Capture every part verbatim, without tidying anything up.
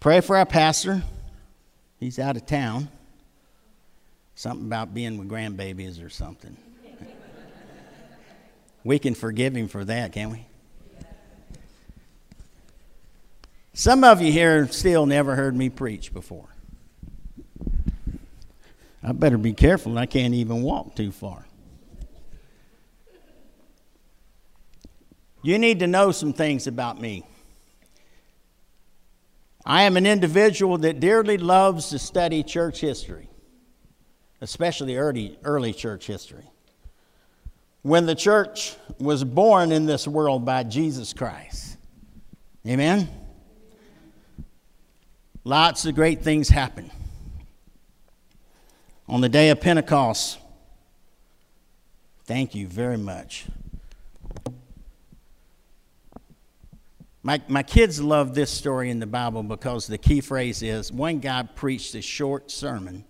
Pray for our pastor. He's out of town. Something about being with grandbabies or something. We can forgive him for that, can't we? Some of you here still never heard me preach before. I better be careful. I can't even walk too far. You need to know some things about me. I am an individual that dearly loves to study church history, especially early, early church history, when the church was born in this world by Jesus Christ. Amen? Lots of great things happened. On the day of Pentecost, thank you very much. My, my kids love this story in the Bible because the key phrase is, one guy preached a short sermon.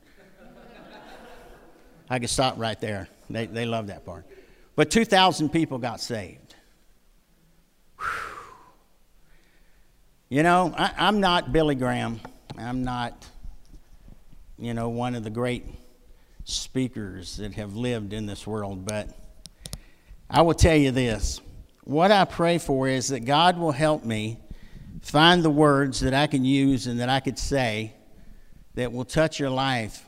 I could stop right there. They, they love that part. But two thousand people got saved. Whew. You know, I, I'm not Billy Graham. I'm not, you know, one of the great speakers that have lived in this world. But I will tell you this. What I pray for is that God will help me find the words that I can use and that I could say that will touch your life,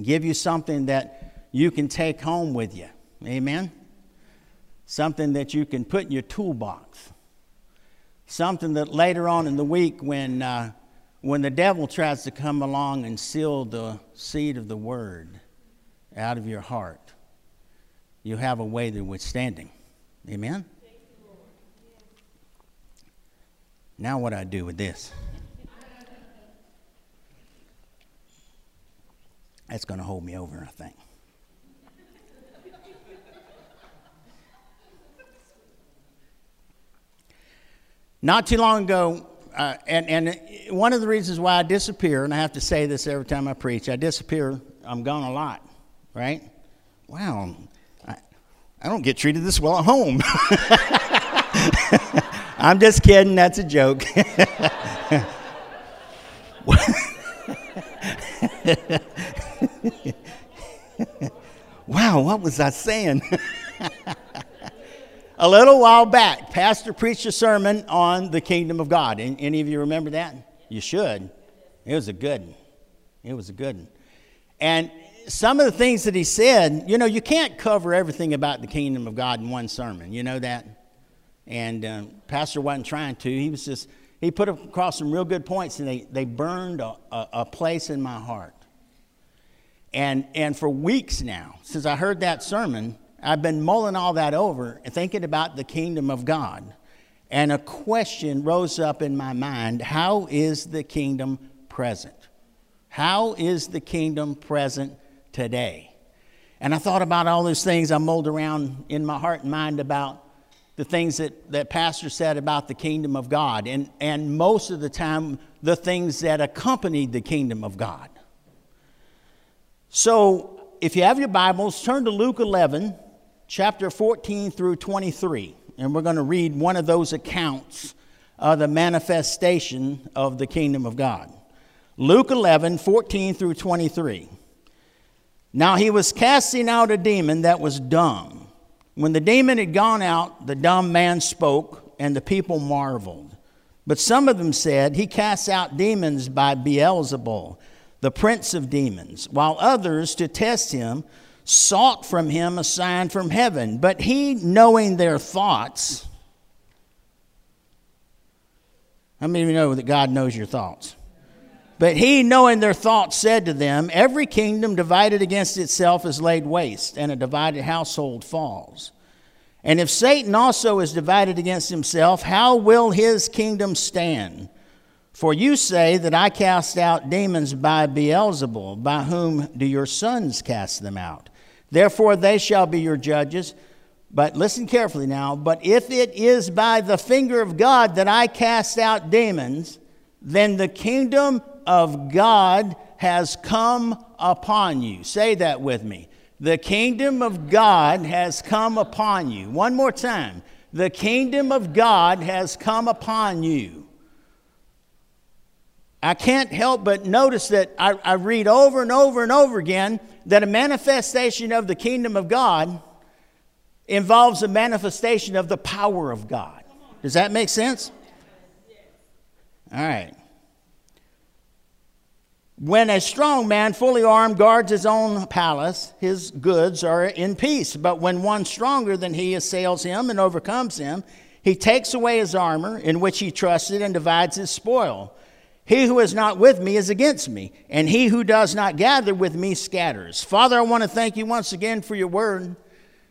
give you something that you can take home with you. Amen? Something that you can put in your toolbox. Something that later on in the week when, uh, when the devil tries to come along and seal the seed of the word out of your heart, you have a way to withstand him. Amen? Now what do I do with this? That's going to hold me over, I think. Not too long ago, uh, and, and one of the reasons why I disappear, and I have to say this every time I preach, I disappear, I'm gone a lot, right? Wow. I don't get treated this well at home. I'm just kidding. That's a joke. Wow, what was I saying? A little while back, pastor preached a sermon on the kingdom of God. Any of you remember that? You should. It was a good one. It was a good one. And some of the things that he said, you know, you can't cover everything about the kingdom of God in one sermon. You know that? And um, pastor wasn't trying to. He was just, he put across some real good points, and they, they burned a, a, a place in my heart. And, and for weeks now, since I heard that sermon, I've been mulling all that over and thinking about the kingdom of God. And a question rose up in my mind. How is the kingdom present? How is the kingdom present today? And I thought about all those things. I mulled around in my heart and mind about the things that, that pastor said about the kingdom of God, and, and most of the time the things that accompanied the kingdom of God. So if you have your Bibles, turn to Luke eleven, chapter fourteen through twenty-three, and we're going to read one of those accounts of the manifestation of the kingdom of God. Luke eleven, fourteen through twenty-three. Now he was casting out a demon that was dumb. When the demon had gone out, the dumb man spoke, and the people marveled. But some of them said, he casts out demons by Beelzebul, the prince of demons. While others, to test him, sought from him a sign from heaven. But he, knowing their thoughts... How many of you know that God knows your thoughts? But he, knowing their thoughts, said to them, every kingdom divided against itself is laid waste, and a divided household falls. And if Satan also is divided against himself, how will his kingdom stand? For you say that I cast out demons by Beelzebul, by whom do your sons cast them out? Therefore they shall be your judges. But listen carefully now. But if it is by the finger of God that I cast out demons, then the kingdom of God has come upon you. Say that with me. The kingdom of God has come upon you. One more time. The kingdom of God has come upon you. I can't help but notice that I, I read over and over and over again that a manifestation of the kingdom of God involves a manifestation of the power of God. Does that make sense? All right. When a strong man, fully armed, guards his own palace, his goods are in peace. But when one stronger than he assails him and overcomes him, he takes away his armor in which he trusted and divides his spoil. He who is not with me is against me, and he who does not gather with me scatters. Father, I want to thank you once again for your word.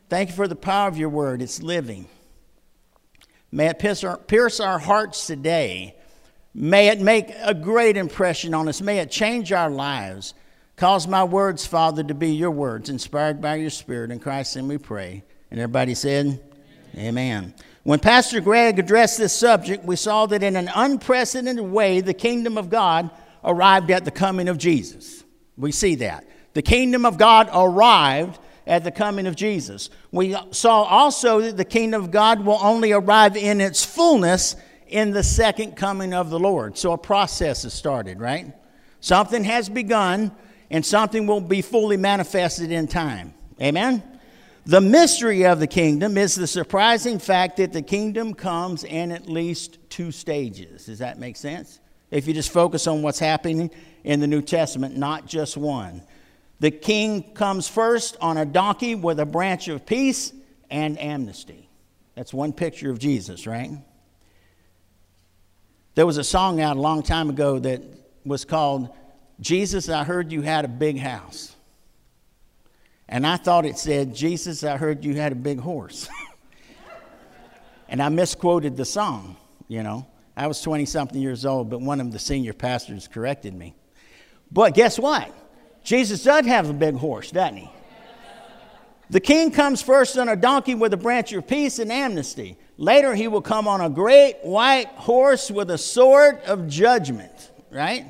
Thank you for the power of your word. It's living. May it pierce our, pierce our hearts today. May it make a great impression on us. May it change our lives. Cause my words, Father, to be your words, inspired by your Spirit. In Christ's name we pray. And everybody said, amen. Amen. When Pastor Greg addressed this subject, we saw that in an unprecedented way, the kingdom of God arrived at the coming of Jesus. We see that. The kingdom of God arrived at the coming of Jesus. We saw also that the kingdom of God will only arrive in its fullness in the second coming of the Lord. So a process is started, right? Something has begun, and something will be fully manifested in time. Amen? The mystery of the kingdom is the surprising fact that the kingdom comes in at least two stages. Does that make sense? If you just focus on what's happening in the New Testament, not just one. The king comes first on a donkey with a branch of peace and amnesty. That's one picture of Jesus, right? There was a song out a long time ago that was called, Jesus, I Heard You Had a Big House. And I thought it said, Jesus, I Heard You Had a Big Horse. And I misquoted the song, you know. I was twenty-something years old, but one of the senior pastors corrected me. But guess what? Jesus does have a big horse, doesn't he? The king comes first on a donkey with a branch of peace and amnesty. Later, he will come on a great white horse with a sword of judgment, right?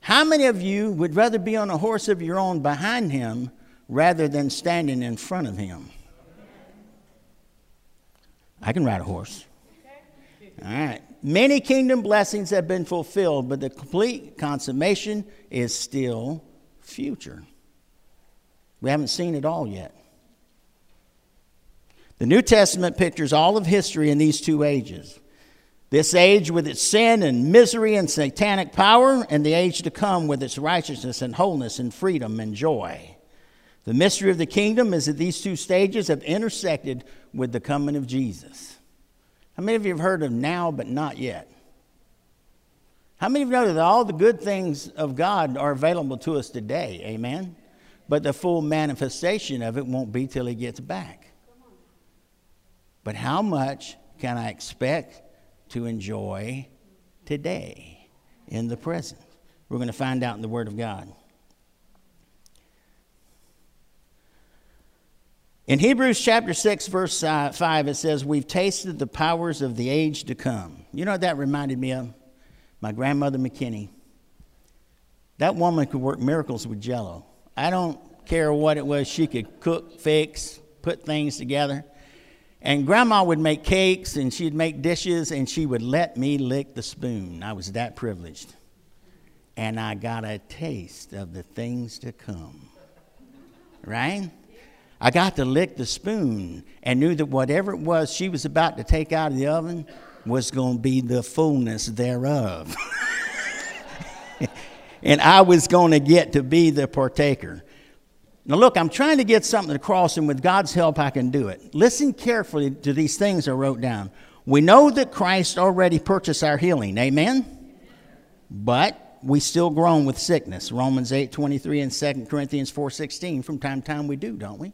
How many of you would rather be on a horse of your own behind him rather than standing in front of him? I can ride a horse. All right. Many kingdom blessings have been fulfilled, but the complete consummation is still future. We haven't seen it all yet. The New Testament pictures all of history in these two ages. This age with its sin and misery and satanic power, and the age to come with its righteousness and wholeness and freedom and joy. The mystery of the kingdom is that these two stages have intersected with the coming of Jesus. How many of you have heard of now but not yet? How many of you know that all the good things of God are available to us today? Amen? But the full manifestation of it won't be till he gets back. But how much can I expect to enjoy today in the present? We're going to find out in the Word of God. In Hebrews chapter six, verse five, it says, we've tasted the powers of the age to come. You know what that reminded me of? My grandmother McKinney. That woman could work miracles with Jell-O. I don't care what it was. She could cook, fix, put things together. And Grandma would make cakes, and she'd make dishes, and she would let me lick the spoon. I was that privileged. And I got a taste of the things to come. Right? I got to lick the spoon and knew that whatever it was she was about to take out of the oven was going to be the fullness thereof. And I was going to get to be the partaker. Now, look, I'm trying to get something across, and with God's help, I can do it. Listen carefully to these things I wrote down. We know that Christ already purchased our healing. Amen? But we still groan with sickness. Romans eight twenty-three and Second Corinthians four sixteen. From time to time we do, don't we?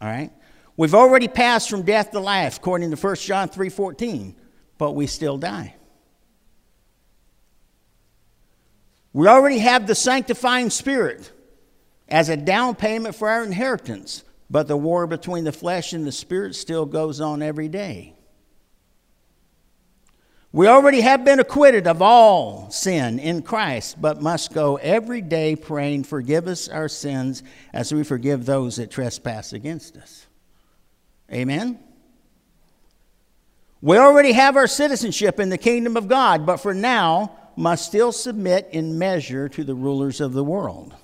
All right? We've already passed from death to life, according to First John three fourteen. But we still die. We already have the sanctifying spirit as a down payment for our inheritance. But the war between the flesh and the spirit still goes on every day. We already have been acquitted of all sin in Christ, but must go every day praying, forgive us our sins as we forgive those that trespass against us. Amen? We already have our citizenship in the kingdom of God, but for now must still submit in measure to the rulers of the world.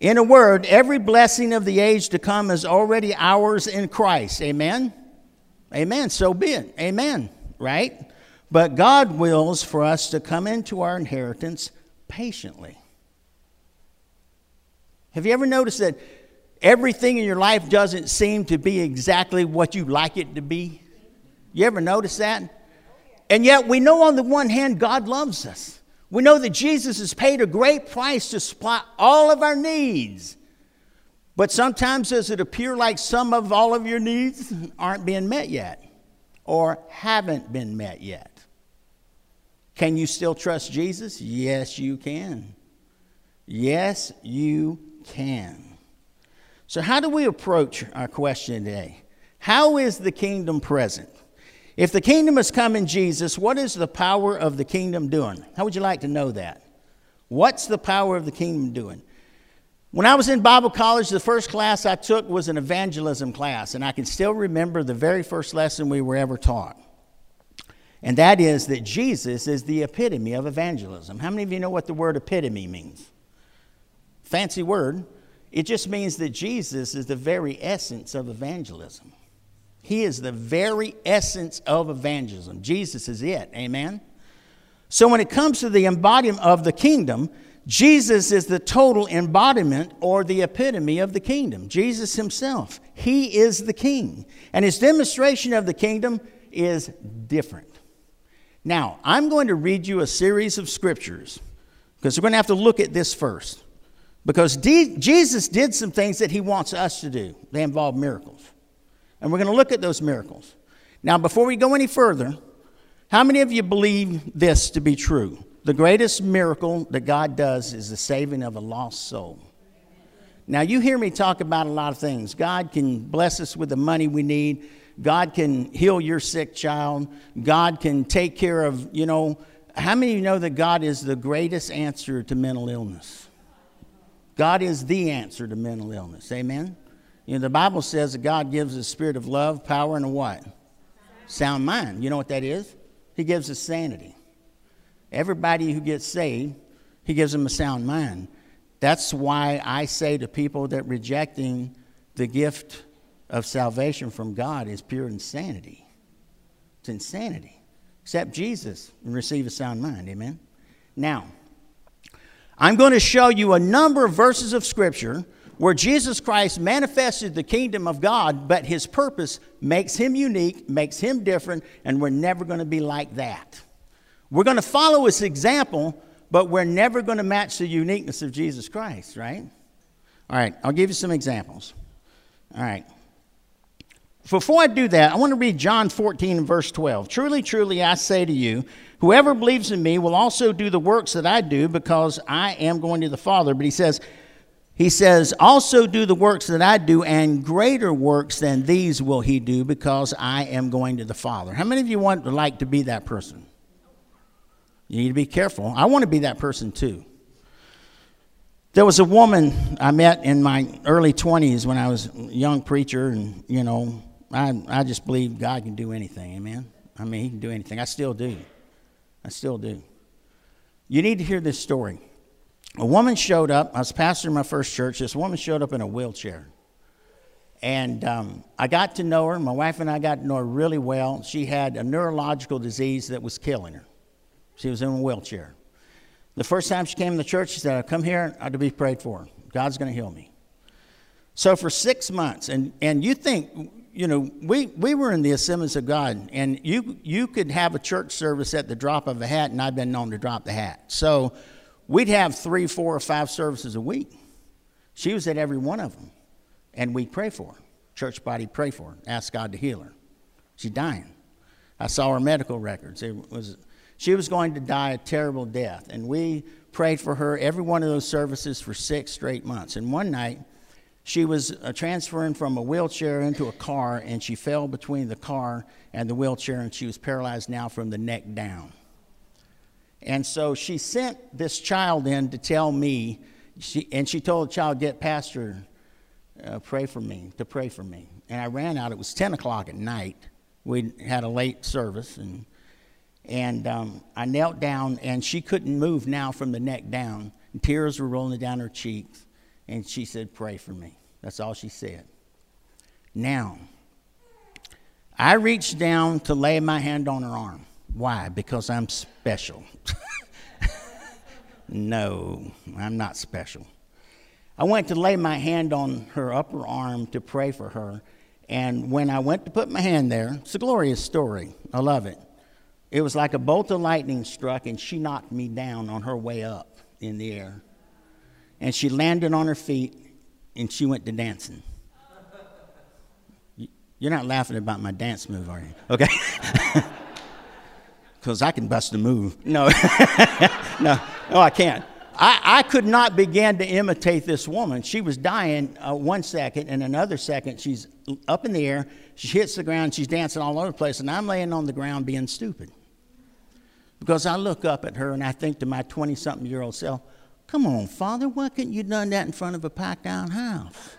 In a word, every blessing of the age to come is already ours in Christ. Amen? Amen. So be it. Amen. Right? But God wills for us to come into our inheritance patiently. Have you ever noticed that everything in your life doesn't seem to be exactly what you like it to be? You ever notice that? And yet we know on the one hand God loves us. We know that Jesus has paid a great price to supply all of our needs. But sometimes does it appear like some of all of your needs aren't being met yet or haven't been met yet? Can you still trust Jesus? Yes, you can. Yes, you can. So how do we approach our question today? How is the kingdom present? If the kingdom has come in Jesus, what is the power of the kingdom doing? How would you like to know that? What's the power of the kingdom doing? When I was in Bible college, the first class I took was an evangelism class, and I can still remember the very first lesson we were ever taught. And that is that Jesus is the epitome of evangelism. How many of you know what the word epitome means? Fancy word. It just means that Jesus is the very essence of evangelism. He is the very essence of evangelism. Jesus is it. Amen? So when it comes to the embodiment of the kingdom, Jesus is the total embodiment or the epitome of the kingdom. Jesus himself. He is the king. And his demonstration of the kingdom is different. Now, I'm going to read you a series of scriptures because we're going to have to look at this first. Because D- Jesus did some things that he wants us to do. They involve miracles. And we're going to look at those miracles. Now, before we go any further, how many of you believe this to be true? The greatest miracle that God does is the saving of a lost soul. Now, you hear me talk about a lot of things. God can bless us with the money we need. God can heal your sick child. God can take care of, you know, how many of you know that God is the greatest answer to mental illness? God is the answer to mental illness. Amen? You know, the Bible says that God gives a spirit of love, power, and a what? Sound mind. You know what that is? He gives us sanity. Everybody who gets saved, he gives them a sound mind. That's why I say to people that rejecting the gift of salvation from God is pure insanity. It's insanity. Accept Jesus and receive a sound mind. Amen? Now, I'm going to show you a number of verses of Scripture where Jesus Christ manifested the kingdom of God, but his purpose makes him unique, makes him different, and we're never going to be like that. We're going to follow his example, but we're never going to match the uniqueness of Jesus Christ, right? All right, I'll give you some examples. All right. Before I do that, I want to read John fourteen, verse twelve. Truly, truly, I say to you, whoever believes in me will also do the works that I do, because I am going to the Father. But he says... He says, also do the works that I do, and greater works than these will he do, because I am going to the Father. How many of you want to like to be that person? You need to be careful. I want to be that person too. There was a woman I met in my early twenties when I was a young preacher, and, you know, I, I just believe God can do anything, amen? I mean, he can do anything. I still do. I still do. You need to hear this story. A woman showed up. I was pastoring my first church. This woman showed up in a wheelchair. And um, I got to know her. My wife and I got to know her really well. She had a neurological disease that was killing her. She was in a wheelchair. The first time she came to the church, she said, I'll come here to be prayed for. God's going to heal me. So for six months, and, and you think, you know, we, we were in the Assemblies of God, and you, you could have a church service at the drop of a hat, and I've been known to drop the hat. So we'd have three, four, or five services a week. She was at every one of them. And we'd pray for her. Church body pray for her. Ask God to heal her. She's dying. I saw her medical records. It was, she was going to die a terrible death. And we prayed for her every one of those services for six straight months. And one night, she was uh, transferring from a wheelchair into a car, and she fell between the car and the wheelchair, and she was paralyzed now from the neck down. And so she sent this child in to tell me, she, and she told the child, get Pastor, uh, pray for me, to pray for me. And I ran out. It was ten o'clock at night, we had a late service, and and um, I knelt down, and she couldn't move now from the neck down. And tears were rolling down her cheeks, and she said, "Pray for me." That's all she said. Now, I reached down to lay my hand on her arm. Why? Because I'm special. No, I'm not special. I went to lay my hand on her upper arm to pray for her, and when I went to put my hand there, it's a glorious story. I love it. It was like a bolt of lightning struck, and she knocked me down on her way up in the air. And she landed on her feet, and she went to dancing. You're not laughing about my dance move, are you? Okay. Because I can bust a move. No. no. No, I can't. I, I could not begin to imitate this woman. She was dying uh, one second, and another second she's up in the air, she hits the ground, she's dancing all over the place, and I'm laying on the ground being stupid. Because I look up at her, and I think to my twenty-something-year-old self, come on, Father, why couldn't you done that in front of a packed-down house?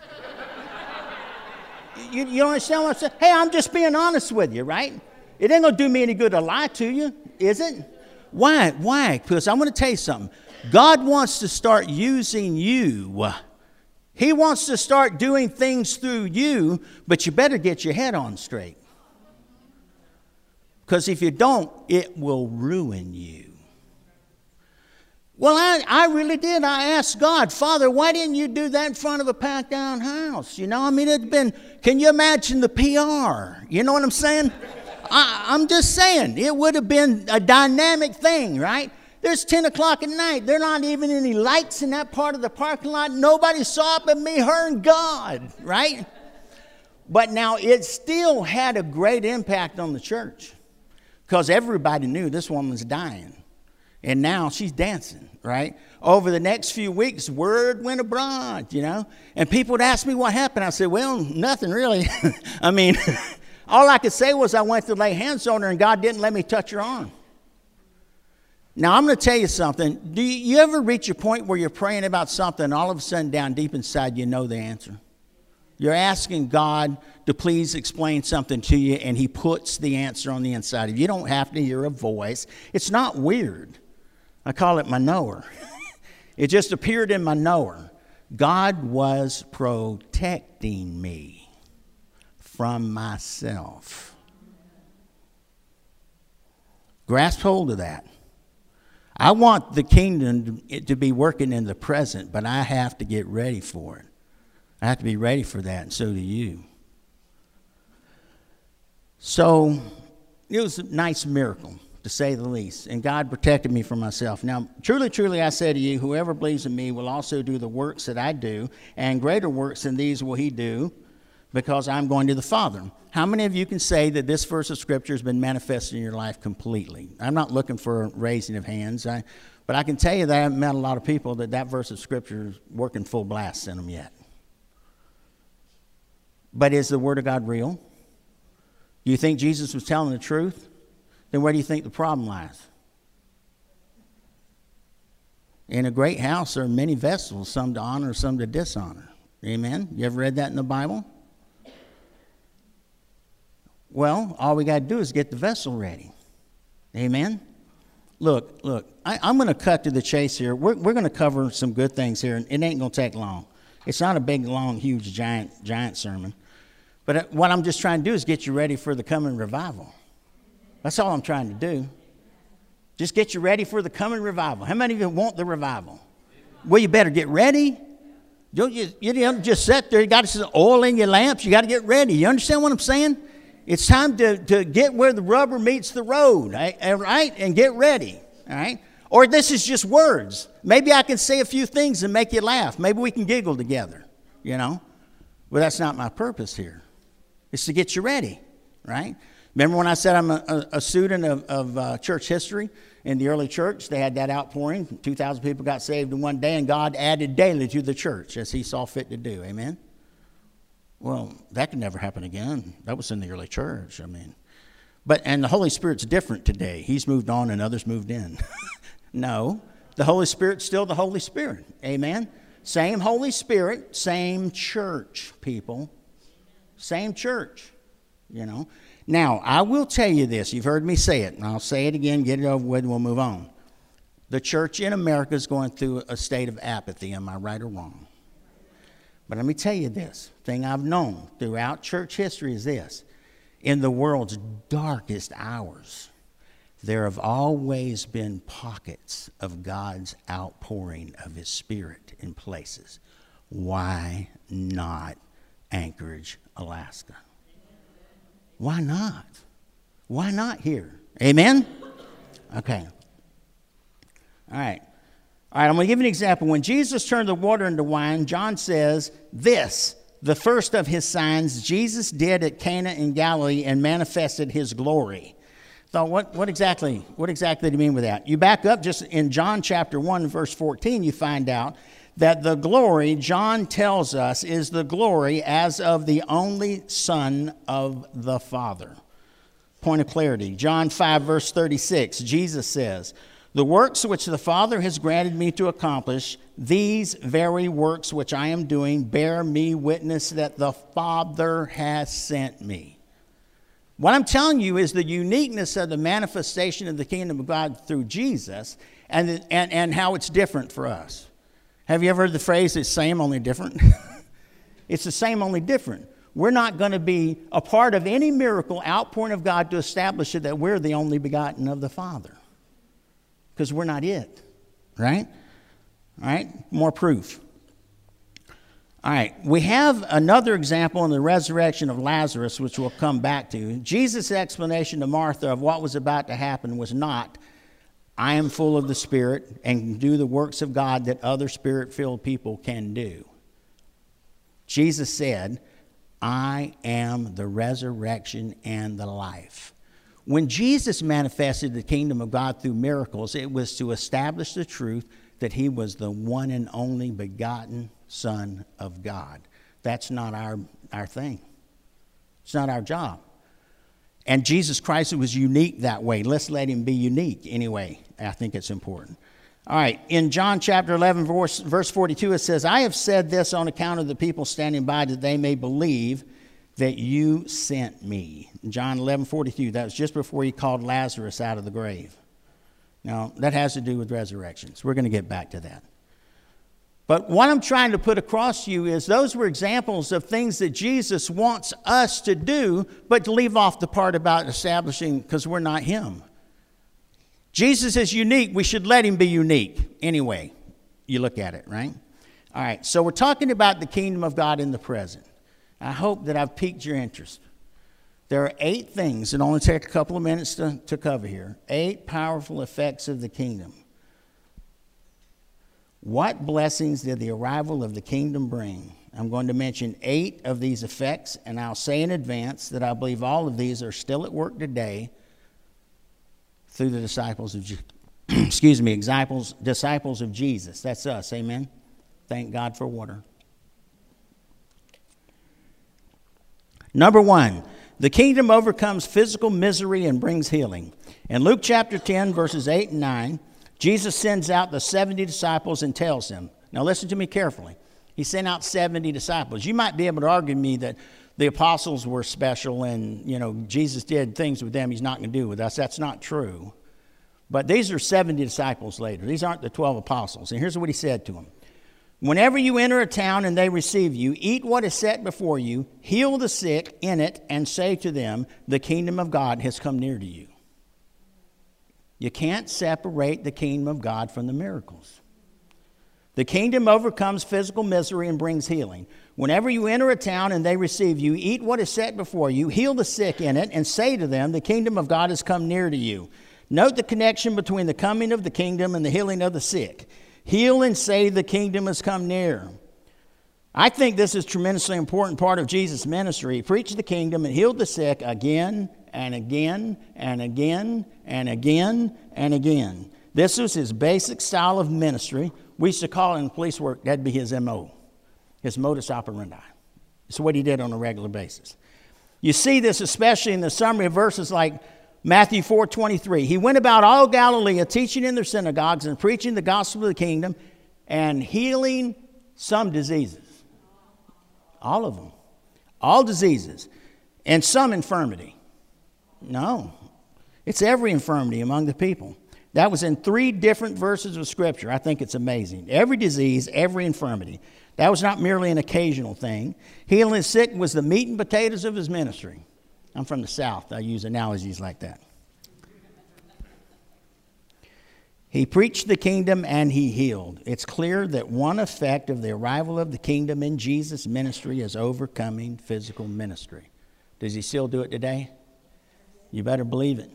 you, you understand what I'm saying? Hey, I'm just being honest with you, right? It ain't going to do me any good to lie to you, is it? Why? Why? Because I'm going to tell you something. God wants to start using you. He wants to start doing things through you, but you better get your head on straight. Because if you don't, it will ruin you. Well, I, I really did. I asked God, Father, why didn't you do that in front of a packed-down house? You know, I mean, it'd been, can you imagine the P R? You know what I'm saying? I, I'm just saying, it would have been a dynamic thing, right? There's ten o'clock at night. There are not even any lights in that part of the parking lot. Nobody saw it but me, her, and God, right? But now it still had a great impact on the church because everybody knew this woman's dying. And now she's dancing, right? Over the next few weeks, word went abroad, you know? And people would ask me what happened. I said, well, nothing really. I mean, all I could say was I went to lay hands on her and God didn't let me touch her arm. Now, I'm going to tell you something. Do you ever reach a point where you're praying about something and all of a sudden down deep inside you know the answer? You're asking God to please explain something to you, and he puts the answer on the inside of you. You don't have to hear a voice. It's not weird. I call it my knower. It just appeared in my knower. God was protecting me from myself. Grasp hold of that. I want the kingdom to be working in the present, but I have to get ready for it. I have to be ready for that, and so do you. So it was a nice miracle, to say the least, and God protected me from myself. Now, truly, truly, I say to you, whoever believes in me will also do the works that I do, and greater works than these will he do, because I'm going to the Father. How many of you can say that this verse of Scripture has been manifested in your life completely? I'm not looking for a raising of hands, I, but I can tell you that I've met a lot of people that that verse of Scripture is working full blast in them yet. But is the Word of God real? Do you think Jesus was telling the truth? Then where do you think the problem lies? In a great house there are many vessels, some to honor, some to dishonor. Amen? You ever read that in the Bible? Well, all we got to do is get the vessel ready. Amen? Look, look, I, I'm going to cut to the chase here. We're, we're going to cover some good things here, and it ain't going to take long. It's not a big, long, huge, giant, giant sermon. But what I'm just trying to do is get you ready for the coming revival. That's all I'm trying to do. Just get you ready for the coming revival. How many of you want the revival? Well, you better get ready. Don't you, you don't just sit there. You got some oil in your lamps. You got to get ready. You understand what I'm saying? It's time to, to get where the rubber meets the road, right? And get ready, all right? Or this is just words. Maybe I can say a few things and make you laugh. Maybe we can giggle together, you know? But that's not my purpose here. It's to get you ready, right? Remember when I said I'm a, a student of, of uh, church history? In the early church, they had that outpouring. two thousand people got saved in one day, and God added daily to the church as he saw fit to do, amen? Well, that could never happen again. That was in the early church, I mean. But, and the Holy Spirit's different today. He's moved on and others moved in. No, the Holy Spirit's still the Holy Spirit. Amen? Same Holy Spirit, same church, people. Same church, you know. Now, I will tell you this. You've heard me say it, and I'll say it again, get it over with, and we'll move on. The church in America is going through a state of apathy. Am I right or wrong? But let me tell you this. Thing I've known throughout church history is this. In the world's darkest hours, there have always been pockets of God's outpouring of His Spirit in places. Why not Anchorage, Alaska? Why not? Why not here? Amen? Okay. All right. All right, I'm going to give you an example. When Jesus turned the water into wine, John says this, the first of his signs Jesus did at Cana in Galilee and manifested his glory. So what, what exactly, what exactly do you mean with that? You back up just in John chapter one, verse fourteen, you find out that the glory, John tells us, is the glory as of the only Son of the Father. Point of clarity. John five, verse thirty-six, Jesus says, "The works which the Father has granted me to accomplish, these very works which I am doing, bear me witness that the Father has sent me." What I'm telling you is the uniqueness of the manifestation of the kingdom of God through Jesus and, and, and how it's different for us. Have you ever heard the phrase, it's same, only different? It's the same, only different. We're not going to be a part of any miracle outpouring of God to establish it that we're the only begotten of the Father. Because we're not it, right? All right, more proof. All right, we have another example in the resurrection of Lazarus, which we'll come back to. Jesus' explanation to Martha of what was about to happen was not, I am full of the Spirit and do the works of God that other Spirit-filled people can do. Jesus said, I am the resurrection and the life. When Jesus manifested the kingdom of God through miracles, it was to establish the truth that he was the one and only begotten Son of God. That's not our, our thing. It's not our job. And Jesus Christ was unique that way. Let's let him be unique anyway. I think it's important. All right, in John chapter eleven, verse, verse forty-two, it says, I have said this on account of the people standing by that they may believe that you sent me. John eleven, forty-two, that was just before he called Lazarus out of the grave. Now, that has to do with resurrections. We're going to get back to that. But what I'm trying to put across to you is those were examples of things that Jesus wants us to do, but to leave off the part about establishing, because we're not him. Jesus is unique. We should let him be unique. Anyway, you look at it, right? All right, so we're talking about the kingdom of God in the present. I hope that I've piqued your interest. There are eight things, and only take a couple of minutes to, to cover here, eight powerful effects of the kingdom. What blessings did the arrival of the kingdom bring? I'm going to mention eight of these effects, and I'll say in advance that I believe all of these are still at work today through the disciples of, excuse me, disciples, disciples of Jesus. That's us, amen? Thank God for water. Number one, the kingdom overcomes physical misery and brings healing. In Luke chapter ten, verses eight and nine, Jesus sends out the seventy disciples and tells them, now listen to me carefully. He sent out seventy disciples. You might be able to argue to me that the apostles were special and, you know, Jesus did things with them he's not going to do with us. That's not true. But these are seventy disciples later. These aren't the twelve apostles. And here's what he said to them. Whenever you enter a town and they receive you, eat what is set before you, heal the sick in it, and say to them, the kingdom of God has come near to you. You can't separate the kingdom of God from the miracles. The kingdom overcomes physical misery and brings healing. Whenever you enter a town and they receive you, eat what is set before you, heal the sick in it, and say to them, the kingdom of God has come near to you. Note the connection between the coming of the kingdom and the healing of the sick. Heal and say the kingdom has come near. I think this is a tremendously important part of Jesus' ministry. He preached the kingdom and healed the sick again and again and again and again and again. This was his basic style of ministry. We used to call it in police work, that'd be his M O, his modus operandi. It's what he did on a regular basis. You see this especially in the summary of verses like Matthew four twenty-three, he went about all Galilee, teaching in their synagogues and preaching the gospel of the kingdom and healing some diseases. All of them. All diseases. And some infirmity. No. It's every infirmity among the people. That was in three different verses of Scripture. I think it's amazing. Every disease, every infirmity. That was not merely an occasional thing. Healing the sick was the meat and potatoes of his ministry. I'm from the South. I use analogies like that. He preached the kingdom and he healed. It's clear that one effect of the arrival of the kingdom in Jesus' ministry is overcoming physical ministry. Does he still do it today? You better believe it.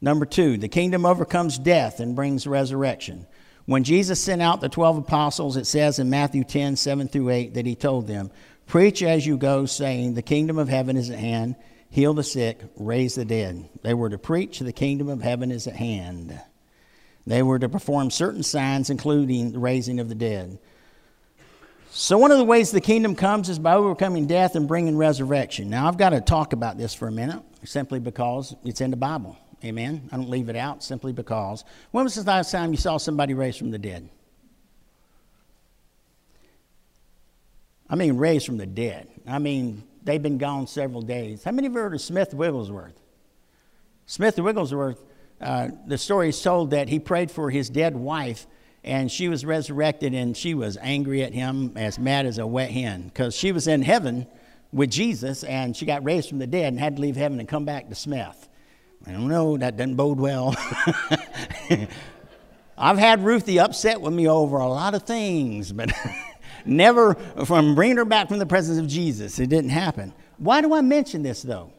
Number two, the kingdom overcomes death and brings resurrection. When Jesus sent out the twelve apostles, it says in Matthew ten, seven through eight, that he told them, "Preach as you go, saying, the kingdom of heaven is at hand. Heal the sick, raise the dead." They were to preach, "The kingdom of heaven is at hand." They were to perform certain signs, including the raising of the dead. So one of the ways the kingdom comes is by overcoming death and bringing resurrection. Now, I've got to talk about this for a minute, simply because it's in the Bible. Amen. I don't leave it out simply because. When was the last time you saw somebody raised from the dead? I mean, raised from the dead. I mean, they've been gone several days. How many of you heard of Smith Wigglesworth? Smith Wigglesworth, uh, the story is told that he prayed for his dead wife, and she was resurrected, and she was angry at him, as mad as a wet hen, because she was in heaven with Jesus, and she got raised from the dead and had to leave heaven and come back to Smith. I don't know, that doesn't bode well. I've had Ruthie upset with me over a lot of things, but never from bringing her back from the presence of Jesus. It didn't happen. Why do I mention this, though?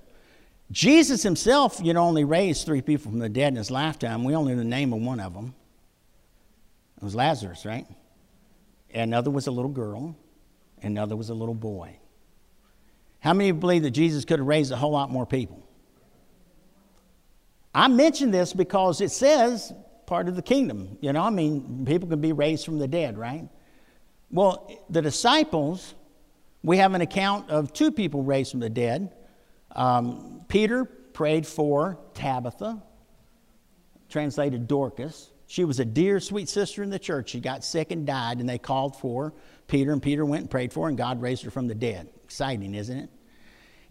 Jesus himself, you know, only raised three people from the dead in his lifetime. We only know the name of one of them. It was Lazarus, right? Another was a little girl. Another was a little boy. How many believe that Jesus could have raised a whole lot more people? I mention this because it says part of the kingdom. You know, I mean, people can be raised from the dead, right? Well, the disciples, we have an account of two people raised from the dead. Um, Peter prayed for Tabitha, translated Dorcas. She was a dear, sweet sister in the church. She got sick and died, and they called for Peter, and Peter went and prayed for her, and God raised her from the dead. Exciting, isn't it?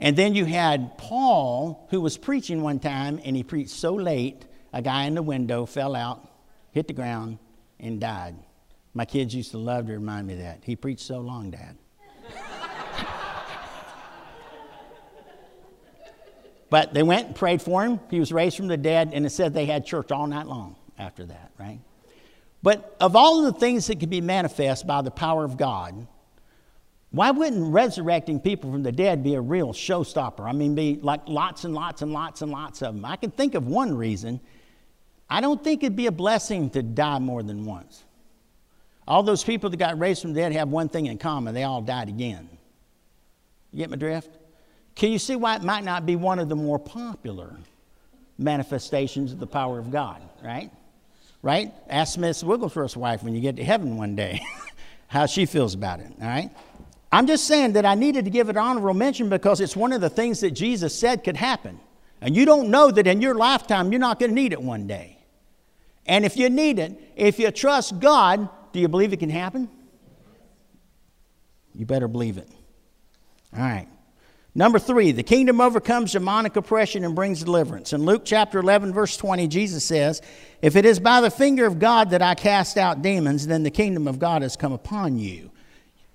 And then you had Paul, who was preaching one time, and he preached so late, a guy in the window fell out, hit the ground, and died. My kids used to love to remind me of that. He preached so long, Dad. But they went and prayed for him. He was raised from the dead, and it said they had church all night long after that, right? But of all of the things that could be manifest by the power of God, why wouldn't resurrecting people from the dead be a real showstopper? I mean, be like lots and lots and lots and lots of them. I can think of one reason. I don't think it'd be a blessing to die more than once. All those people that got raised from the dead have one thing in common. They all died again. You get my drift? Can you see why it might not be one of the more popular manifestations of the power of God, right? Right? Ask Miss Wigglesworth's wife when you get to heaven one day how she feels about it, all right? I'm just saying that I needed to give it honorable mention because it's one of the things that Jesus said could happen. And you don't know that in your lifetime you're not going to need it one day. And if you need it, if you trust God, do you believe it can happen? You better believe it. All right. Number three, the kingdom overcomes demonic oppression and brings deliverance. In Luke chapter eleven, verse twenty, Jesus says, "If it is by the finger of God that I cast out demons, then the kingdom of God has come upon you."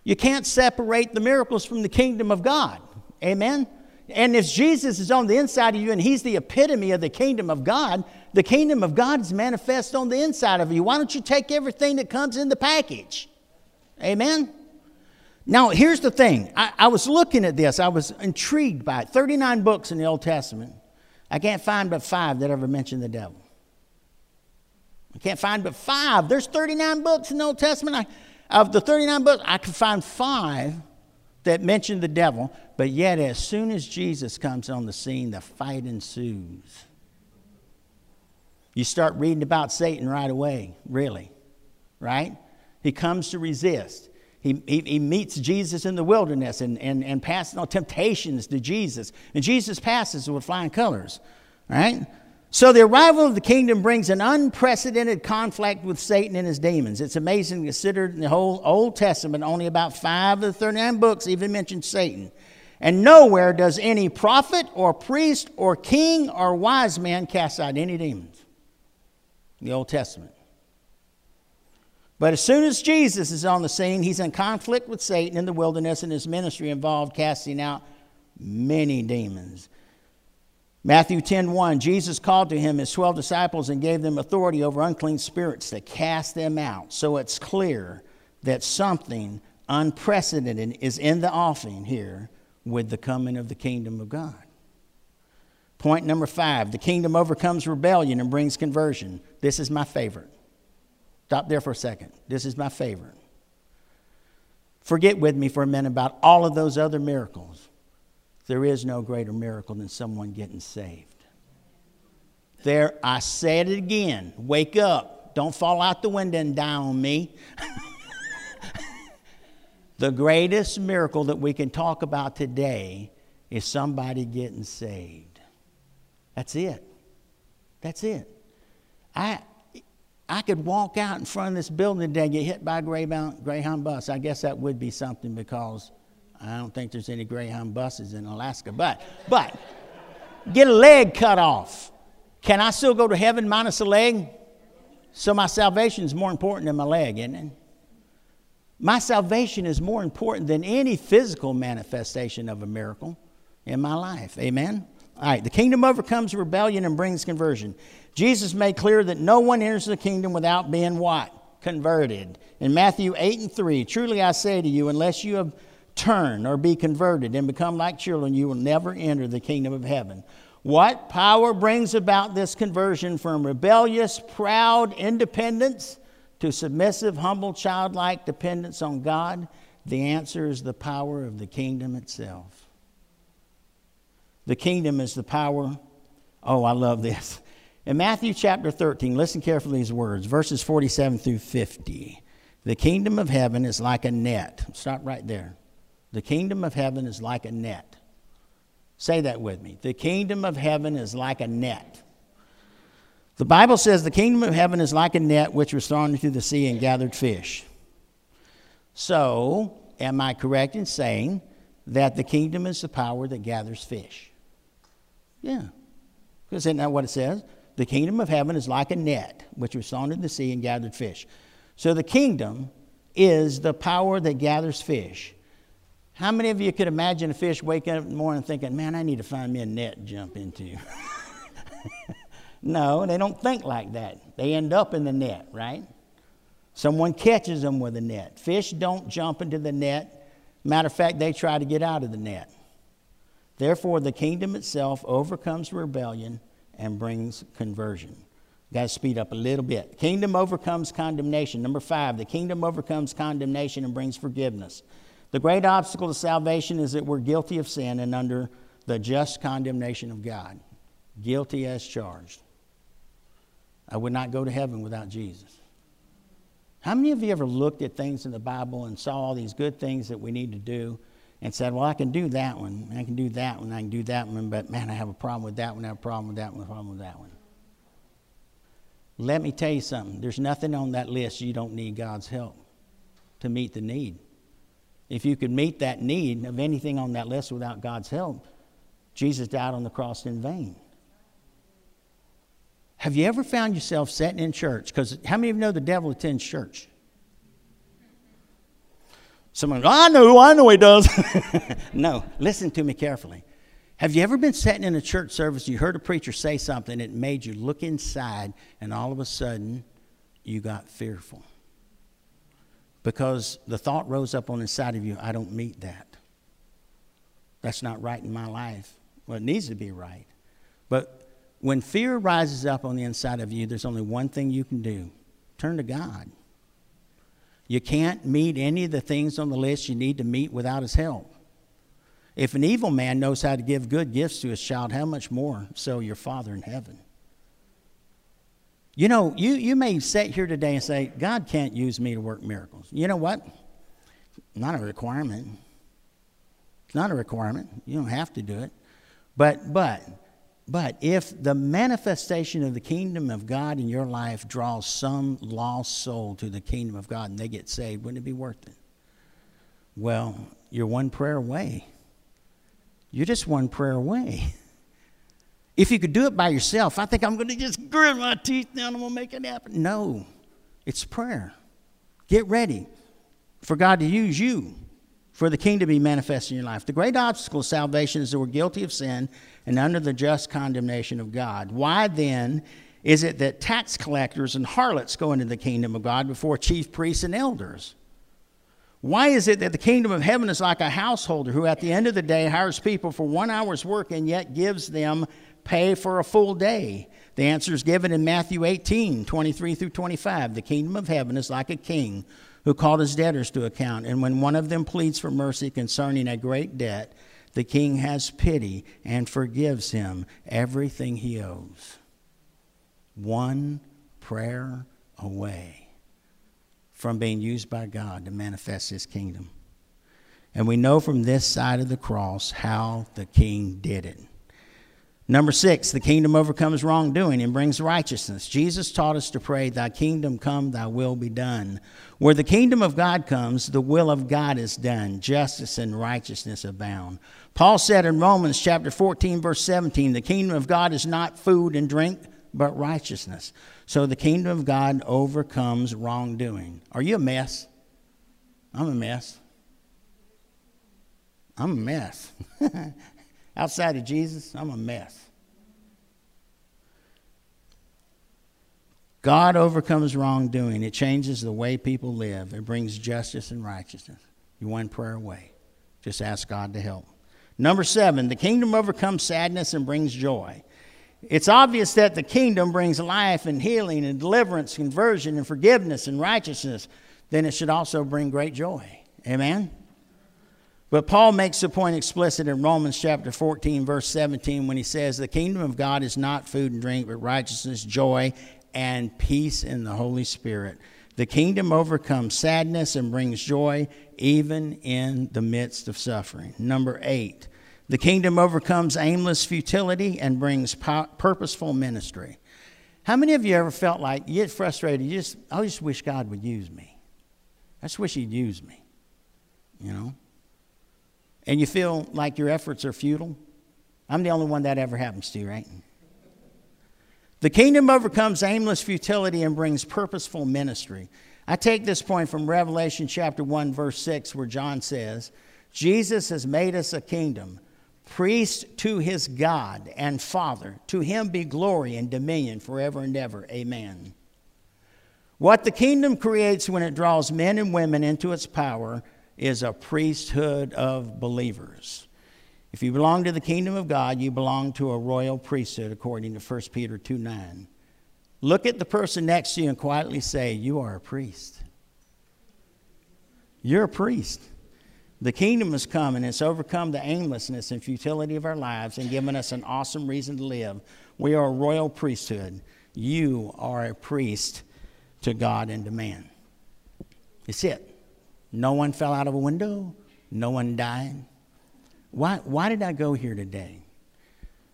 You can't separate the miracles from the kingdom of God. Amen? And if Jesus is on the inside of you and he's the epitome of the kingdom of God, the kingdom of God is manifest on the inside of you. Why don't you take everything that comes in the package? Amen? Now, here's the thing. I, I was looking at this. I was intrigued by it. thirty-nine books in the Old Testament. I can't find but five that ever mention the devil. I can't find but five. There's thirty-nine books in the Old Testament. I... Of the thirty-nine books, I could find five that mention the devil, but yet as soon as Jesus comes on the scene, the fight ensues. You start reading about Satan right away, really, right? He comes to resist. He, he, he meets Jesus in the wilderness and, and, and passes on temptations to Jesus, and Jesus passes with flying colors, right? So the arrival of the kingdom brings an unprecedented conflict with Satan and his demons. It's amazing to consider in the whole Old Testament, only about five of the thirty-nine books even mention Satan. And nowhere does any prophet or priest or king or wise man cast out any demons. In the Old Testament. But as soon as Jesus is on the scene, he's in conflict with Satan in the wilderness, and his ministry involved casting out many demons. Matthew ten one, Jesus called to him his twelve disciples and gave them authority over unclean spirits to cast them out. So it's clear that something unprecedented is in the offing here with the coming of the kingdom of God. Point number five, the kingdom overcomes rebellion and brings conversion. This is my favorite. Stop there for a second. This is my favorite. Forget with me for a minute about all of those other miracles. There is no greater miracle than someone getting saved. There, I said it again. Wake up. Don't fall out the window and die on me. The greatest miracle that we can talk about today is somebody getting saved. That's it. That's it. I... I could walk out in front of this building today and get hit by a Greyhound bus. I guess that would be something because I don't think there's any Greyhound buses in Alaska. But, but get a leg cut off. Can I still go to heaven minus a leg? So my salvation is more important than my leg, isn't it? My salvation is more important than any physical manifestation of a miracle in my life. Amen? All right, the kingdom overcomes rebellion and brings conversion. Jesus made clear that no one enters the kingdom without being what? Converted. In Matthew eight and three, truly I say to you, unless you have turned or be converted and become like children, you will never enter the kingdom of heaven. What power brings about this conversion from rebellious, proud independence to submissive, humble, childlike dependence on God? The answer is the power of the kingdom itself. The kingdom is the power. Oh, I love this. In Matthew chapter thirteen, listen carefully to these words, verses forty-seven through fifty. The kingdom of heaven is like a net. Stop right there. The kingdom of heaven is like a net. Say that with me. The kingdom of heaven is like a net. The Bible says the kingdom of heaven is like a net which was thrown into the sea and gathered fish. So, am I correct in saying that the kingdom is the power that gathers fish? Yeah. Because isn't that what it says? The kingdom of heaven is like a net, which was thrown into the sea and gathered fish. So the kingdom is the power that gathers fish. How many of you could imagine a fish waking up in the morning thinking, man, I need to find me a net to jump into? No, they don't think like that. They end up in the net, right? Someone catches them with a net. Fish don't jump into the net. Matter of fact, they try to get out of the net. Therefore, the kingdom itself overcomes rebellion and brings conversion. Got to speed up a little bit. Kingdom overcomes condemnation. Number five, the kingdom overcomes condemnation and brings forgiveness. The great obstacle to salvation is that we're guilty of sin and under the just condemnation of God. Guilty as charged. I would not go to heaven without Jesus. How many of you ever looked at things in the Bible and saw all these good things that we need to do and said, well, I can do that one, I can do that one, I can do that one, but man, I have a problem with that one, I have a problem with that one, a problem with that one. Let me tell you something. There's nothing on that list you don't need God's help to meet the need. If you could meet that need of anything on that list without God's help, Jesus died on the cross in vain. Have you ever found yourself sitting in church? Because how many of you know the devil attends church? Someone goes, I know, I know he does. No, listen to me carefully. Have you ever been sitting in a church service, you heard a preacher say something, it made you look inside, and all of a sudden, you got fearful? Because the thought rose up on the inside of you, I don't meet that. That's not right in my life. Well, it needs to be right. But when fear rises up on the inside of you, there's only one thing you can do. Turn to God. You can't meet any of the things on the list you need to meet without his help. If an evil man knows how to give good gifts to his child, how much more so your Father in heaven? You know, you, you may sit here today and say, God can't use me to work miracles. You know what? Not a requirement. It's not a requirement. You don't have to do it. But, but, but if the manifestation of the kingdom of God in your life draws some lost soul to the kingdom of God and they get saved, wouldn't it be worth it? Well, you're one prayer away. You're just one prayer away. If you could do it by yourself, I think I'm going to just grit my teeth now and I'm going to make it happen. No, it's prayer. Get ready for God to use you, for the kingdom to be manifest in your life. The great obstacle of salvation is that we're guilty of sin and under the just condemnation of God. Why then is it that tax collectors and harlots go into the kingdom of God before chief priests and elders? Why is it that the kingdom of heaven is like a householder who at the end of the day hires people for one hour's work and yet gives them pay for a full day? The answer is given in Matthew eighteen, twenty-three through twenty-five. The kingdom of heaven is like a king who called his debtors to account. And when one of them pleads for mercy concerning a great debt, the king has pity and forgives him everything he owes. One prayer away from being used by God to manifest his kingdom. And we know from this side of the cross how the king did it. Number six, the kingdom overcomes wrongdoing and brings righteousness. Jesus taught us to pray, thy kingdom come, thy will be done. Where the kingdom of God comes, the will of God is done. Justice and righteousness abound. Paul said in Romans chapter fourteen, verse seventeen, the kingdom of God is not food and drink, but righteousness. So the kingdom of God overcomes wrongdoing. Are you a mess? I'm a mess. I'm a mess. Outside of Jesus, I'm a mess. God overcomes wrongdoing. It changes the way people live. It brings justice and righteousness. You're one prayer away. Just ask God to help. Number seven, the kingdom overcomes sadness and brings joy. It's obvious that the kingdom brings life and healing and deliverance, conversion and forgiveness and righteousness. Then it should also bring great joy. Amen? But Paul makes the point explicit in Romans chapter fourteen, verse seventeen, when he says, the kingdom of God is not food and drink, but righteousness, joy, and peace in the Holy Spirit. The kingdom overcomes sadness and brings joy, even in the midst of suffering. Number eight, the kingdom overcomes aimless futility and brings purposeful ministry. How many of you ever felt like you get frustrated? You just, I just wish God would use me. I just wish he'd use me, you know? And you feel like your efforts are futile? I'm the only one that ever happens to, right? The kingdom overcomes aimless futility and brings purposeful ministry. I take this point from Revelation chapter one, verse six, where John says, Jesus has made us a kingdom, priests to his God and Father. To him be glory and dominion forever and ever. Amen. What the kingdom creates when it draws men and women into its power is a priesthood of believers. If you belong to the kingdom of God, you belong to a royal priesthood, according to First Peter two nine. Look at the person next to you and quietly say, you are a priest. You're a priest. The kingdom has come, and it's overcome the aimlessness and futility of our lives and given us an awesome reason to live. We are a royal priesthood. You are a priest to God and to man. It's it. No one fell out of a window. No one died. Why, why did I go here today?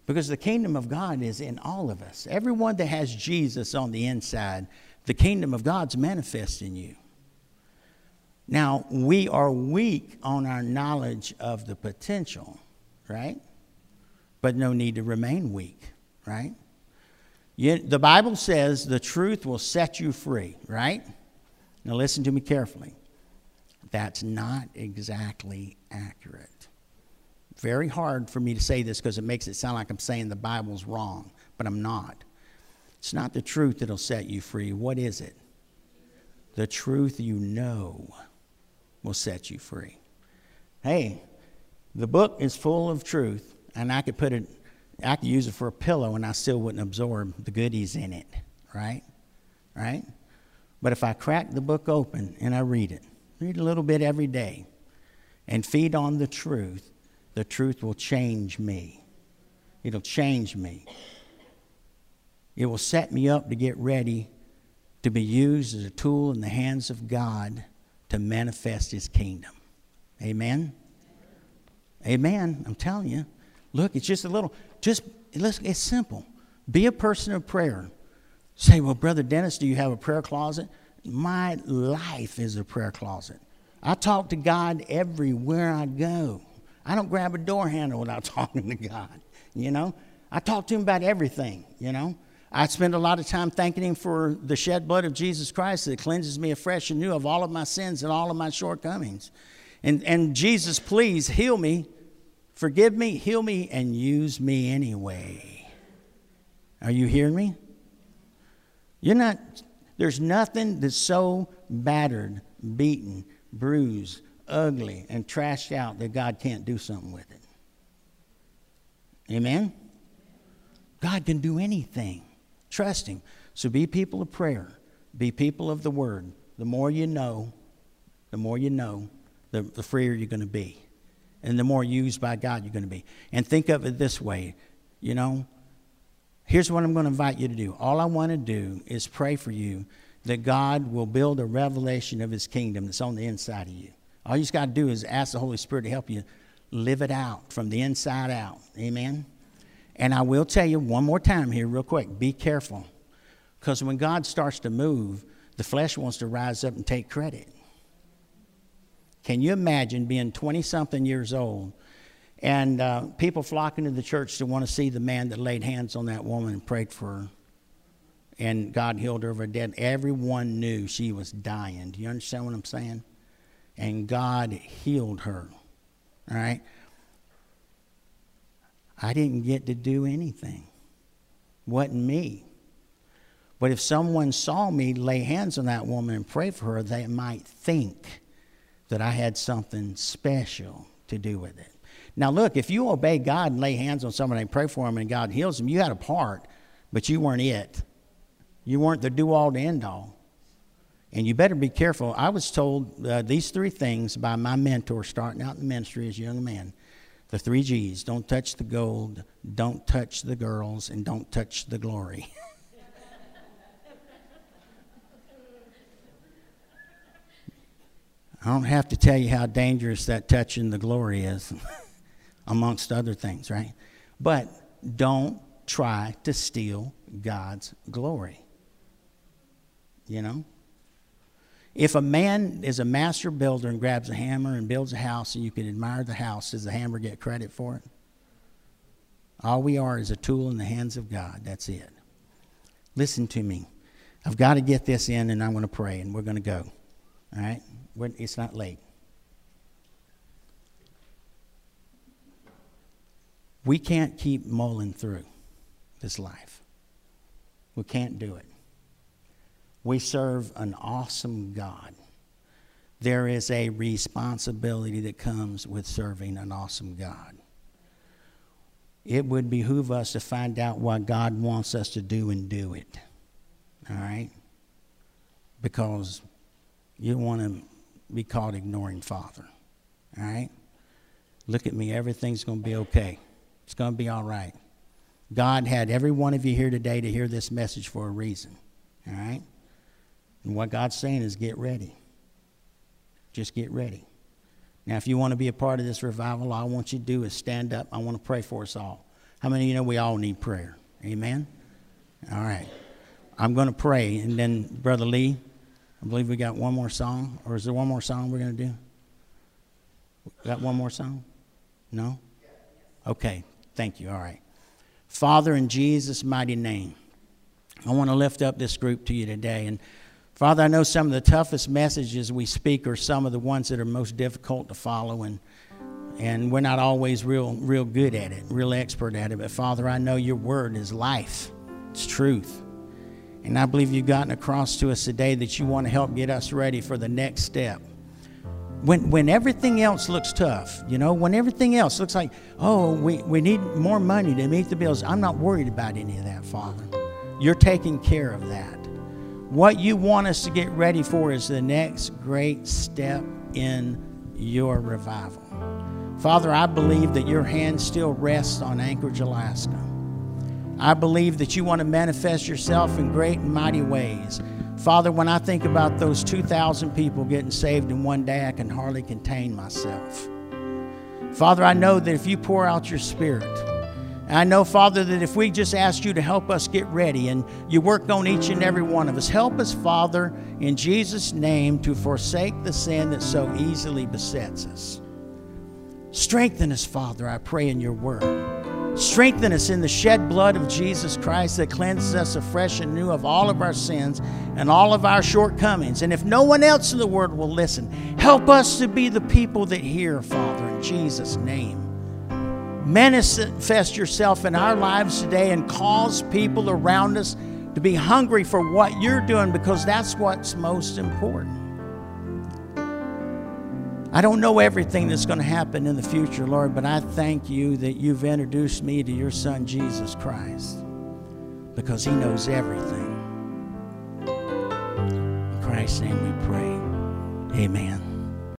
Because the kingdom of God is in all of us. Everyone that has Jesus on the inside, the kingdom of God's manifest in you. Now, we are weak on our knowledge of the potential, right? But no need to remain weak, right? You, the Bible says the truth will set you free, right? Now, listen to me carefully. That's not exactly accurate. Very hard for me to say this because it makes it sound like I'm saying the Bible's wrong, but I'm not. It's not the truth that'll set you free. What is it? The truth you know will set you free. Hey, the book is full of truth, and I could put it, I could use it for a pillow, and I still wouldn't absorb the goodies in it, right? Right? But if I crack the book open and I read it, read a little bit every day and feed on the truth, the truth will change me. It'll change me. It will set me up to get ready to be used as a tool in the hands of God to manifest his kingdom. Amen? Amen. I'm telling you. Look, it's just a little, just, it's simple. Be a person of prayer. Say, well, Brother Dennis, do you have a prayer closet? My life is a prayer closet. I talk to God everywhere I go. I don't grab a door handle without talking to God, you know. I talk to him about everything, you know. I spend a lot of time thanking him for the shed blood of Jesus Christ that cleanses me afresh and new of all of my sins and all of my shortcomings. And, and Jesus, please heal me, forgive me, heal me, and use me anyway. Are you hearing me? You're not, there's nothing that's so battered, beaten, bruised, ugly, and trashed out that God can't do something with it. Amen? God can do anything. Trust him. So be people of prayer. Be people of the word. The more you know, the more you know, the, the freer you're going to be. And the more used by God you're going to be. And think of it this way, you know. Here's what I'm going to invite you to do. All I want to do is pray for you that God will build a revelation of his kingdom that's on the inside of you. All you just got to do is ask the Holy Spirit to help you live it out from the inside out. Amen? And I will tell you one more time here real quick. Be careful. Because when God starts to move, the flesh wants to rise up and take credit. Can you imagine being twenty-something years old and uh, people flocking to the church to want to see the man that laid hands on that woman and prayed for her. And God healed her of her death. Everyone knew she was dying. Do you understand what I'm saying? And God healed her. All right? I didn't get to do anything. Wasn't me. But if someone saw me lay hands on that woman and pray for her, they might think that I had something special to do with it. Now, look, if you obey God and lay hands on somebody and pray for them and God heals them, you had a part, but you weren't it. You weren't the do-all to end-all. And you better be careful. I was told uh, these three things by my mentor starting out in ministry as a young man. The three G's. Don't touch the gold, don't touch the girls, and don't touch the glory. I don't have to tell you how dangerous that touching the glory is. Amongst other things, right? But don't try to steal God's glory. You know? If a man is a master builder and grabs a hammer and builds a house and you can admire the house, does the hammer get credit for it? All we are is a tool in the hands of God. That's it. Listen to me. I've got to get this in and I'm going to pray and we're going to go. All right? We're, it's not late. We can't keep mulling through this life. We can't do it. We serve an awesome God. There is a responsibility that comes with serving an awesome God. It would behoove us to find out what God wants us to do and do it. All right? Because you don't want to be caught ignoring Father. All right? Look at me. Everything's going to be okay. It's going to be all right. God had every one of you here today to hear this message for a reason. All right? And what God's saying is get ready. Just get ready. Now, if you want to be a part of this revival, all I want you to do is stand up. I want to pray for us all. How many of you know we all need prayer? Amen? All right. I'm going to pray. And then, Brother Lee, I believe we got one more song. Or is there one more song we're going to do? Got one more song? No? Okay. Thank you. All right. Father, in Jesus' mighty name, I want to lift up this group to you today. And, Father, I know some of the toughest messages we speak are some of the ones that are most difficult to follow. And, and we're not always real, real good at it, real expert at it. But, Father, I know your word is life. It's truth. And I believe you've gotten across to us today that you want to help get us ready for the next step. When, when everything else looks tough, you know, when everything else looks like, oh, we, we need more money to meet the bills. I'm not worried about any of that, Father. You're taking care of that. What you want us to get ready for is the next great step in your revival. Father, I believe that your hand still rests on Anchorage, Alaska. I believe that you want to manifest yourself in great and mighty ways. Father, when I think about those two thousand people getting saved in one day, I can hardly contain myself. Father, I know that if you pour out your Spirit, I know, Father, that if we just ask you to help us get ready and you work on each and every one of us, help us, Father, in Jesus' name, to forsake the sin that so easily besets us. Strengthen us, Father, I pray in your word. Strengthen us in the shed blood of Jesus Christ that cleanses us afresh and new of all of our sins and all of our shortcomings. And if no one else in the world will listen, help us to be the people that hear, Father, in Jesus' name. Manifest yourself in our lives today and cause people around us to be hungry for what you're doing, because that's what's most important. I don't know everything that's going to happen in the future, Lord, but I thank you that you've introduced me to your son, Jesus Christ, because he knows everything. In Christ's name we pray. Amen.